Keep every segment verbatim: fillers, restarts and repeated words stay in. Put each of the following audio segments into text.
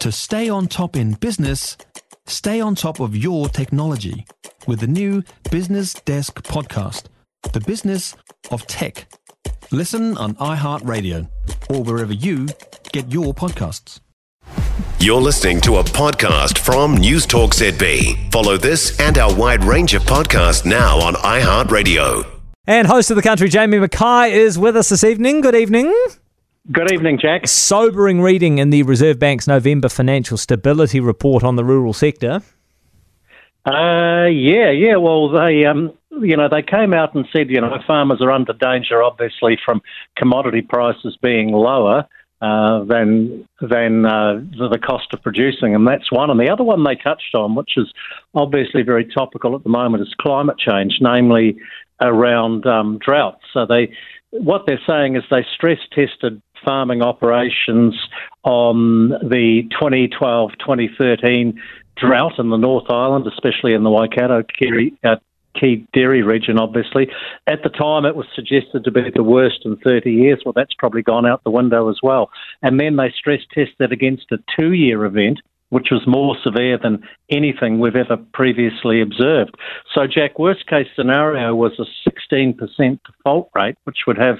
To stay on top in business, stay on top of your technology with the new Business Desk podcast, The Business of Tech. Listen on iHeartRadio or wherever you get your podcasts. You're listening to a podcast from Newstalk Z B. Follow this and our wide range of podcasts now on iHeartRadio. And host of The Country, Jamie Mackay, is with us this evening. Good evening. Good evening, Jack. Sobering reading in the Reserve Bank's November Financial Stability Report on the rural sector. Uh, yeah, yeah. Well, they, um, you know, they came out and said, you know, farmers are under danger, obviously, from commodity prices being lower uh, than than uh, the cost of producing them. That's one. And the other one they touched on, which is obviously very topical at the moment, is climate change, namely around um, drought. So they, what they're saying is they stress-tested farming operations on the twenty twelve twenty thirteen drought in the North Island, especially in the Waikato key, uh, key dairy region, obviously. At the time, it was suggested to be the worst in thirty years. Well, that's probably gone out the window as well. And then they stress-tested against a two-year event, which was more severe than anything we've ever previously observed. So, Jack, worst-case scenario was a sixteen percent default rate, which would have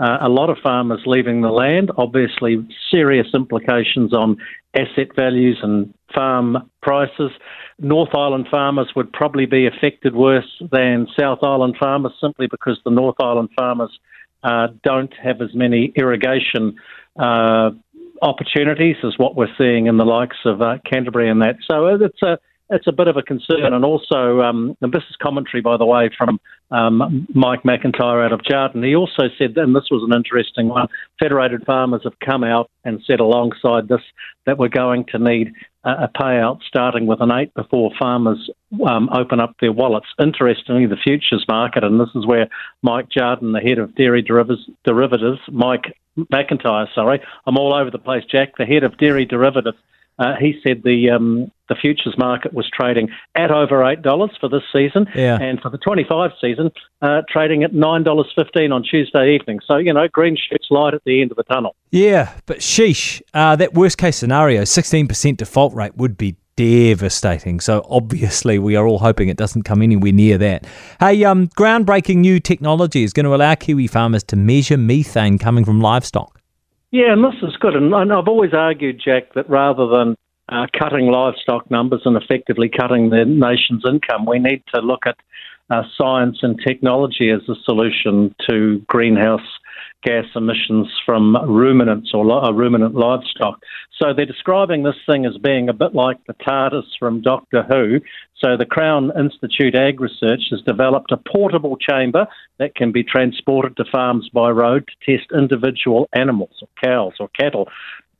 uh, a lot of farmers leaving the land, obviously serious implications on asset values and farm prices. North Island farmers would probably be affected worse than South Island farmers simply because the North Island farmers uh, don't have as many irrigation uh opportunities as what we're seeing in the likes of uh, Canterbury and that. So it's a it's a bit of a concern. And also, um, and this is commentary, by the way, from um, Mike McIntyre out of Jarden. He also said, and this was an interesting one, Federated Farmers have come out and said alongside this that we're going to need a, a payout starting with an eight before farmers um, open up their wallets. Interestingly, the futures market, and this is where Mike Jarden, the head of Dairy Derivatives, Mike McIntyre, sorry, I'm all over the place, Jack, the head of Dairy Derivatives, Uh, he said the um, the futures market was trading at over eight dollars for this season, yeah. and for the twenty-five season, uh, trading at nine dollars fifteen on Tuesday evening. So, you know, green shoots light at the end of the tunnel. Yeah, but sheesh, uh, that worst-case scenario, sixteen percent default rate would be devastating. So, obviously, we are all hoping it doesn't come anywhere near that. Hey, um, groundbreaking new technology is going to allow Kiwi farmers to measure methane coming from livestock. Yeah, and this is good. And I've always argued, Jack, that rather than uh, cutting livestock numbers and effectively cutting the nation's income, we need to look at uh, science and technology as a solution to greenhouse gas emissions from ruminants or uh, ruminant livestock. So they're describing this thing as being a bit like the TARDIS from Doctor Who. So the Crown Institute Ag Research has developed a portable chamber that can be transported to farms by road to test individual animals, or cows or cattle.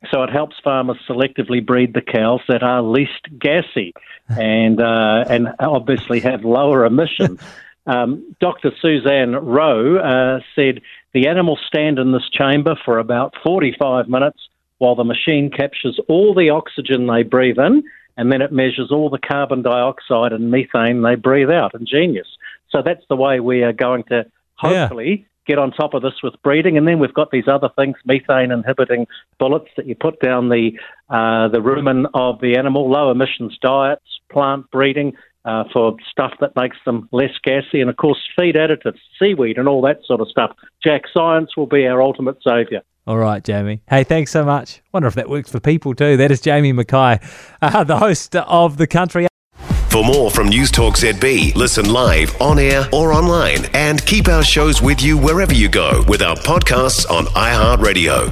So it helps farmers selectively breed the cows that are least gassy and uh, and obviously have lower emissions. Um, Doctor Suzanne Rowe uh, said the animals stand in this chamber for about forty-five minutes while the machine captures all the oxygen they breathe in, and then it measures all the carbon dioxide and methane they breathe out. Ingenious. So that's the way we are going to hopefully yeah. get on top of this with breeding. And then we've got these other things, methane inhibiting bullets that you put down the uh, the rumen of the animal, low emissions diets, plant breeding, Uh, for stuff that makes them less gassy, and of course feed additives, seaweed and all that sort of stuff. Jack, science will be our ultimate saviour. All right, Jamie. Hey, thanks so much. Wonder if that works for people too. That is Jamie Mackay, uh, the host of The Country. For more from Newstalk Z B, listen live, on air or online, and keep our shows with you wherever you go with our podcasts on iHeartRadio.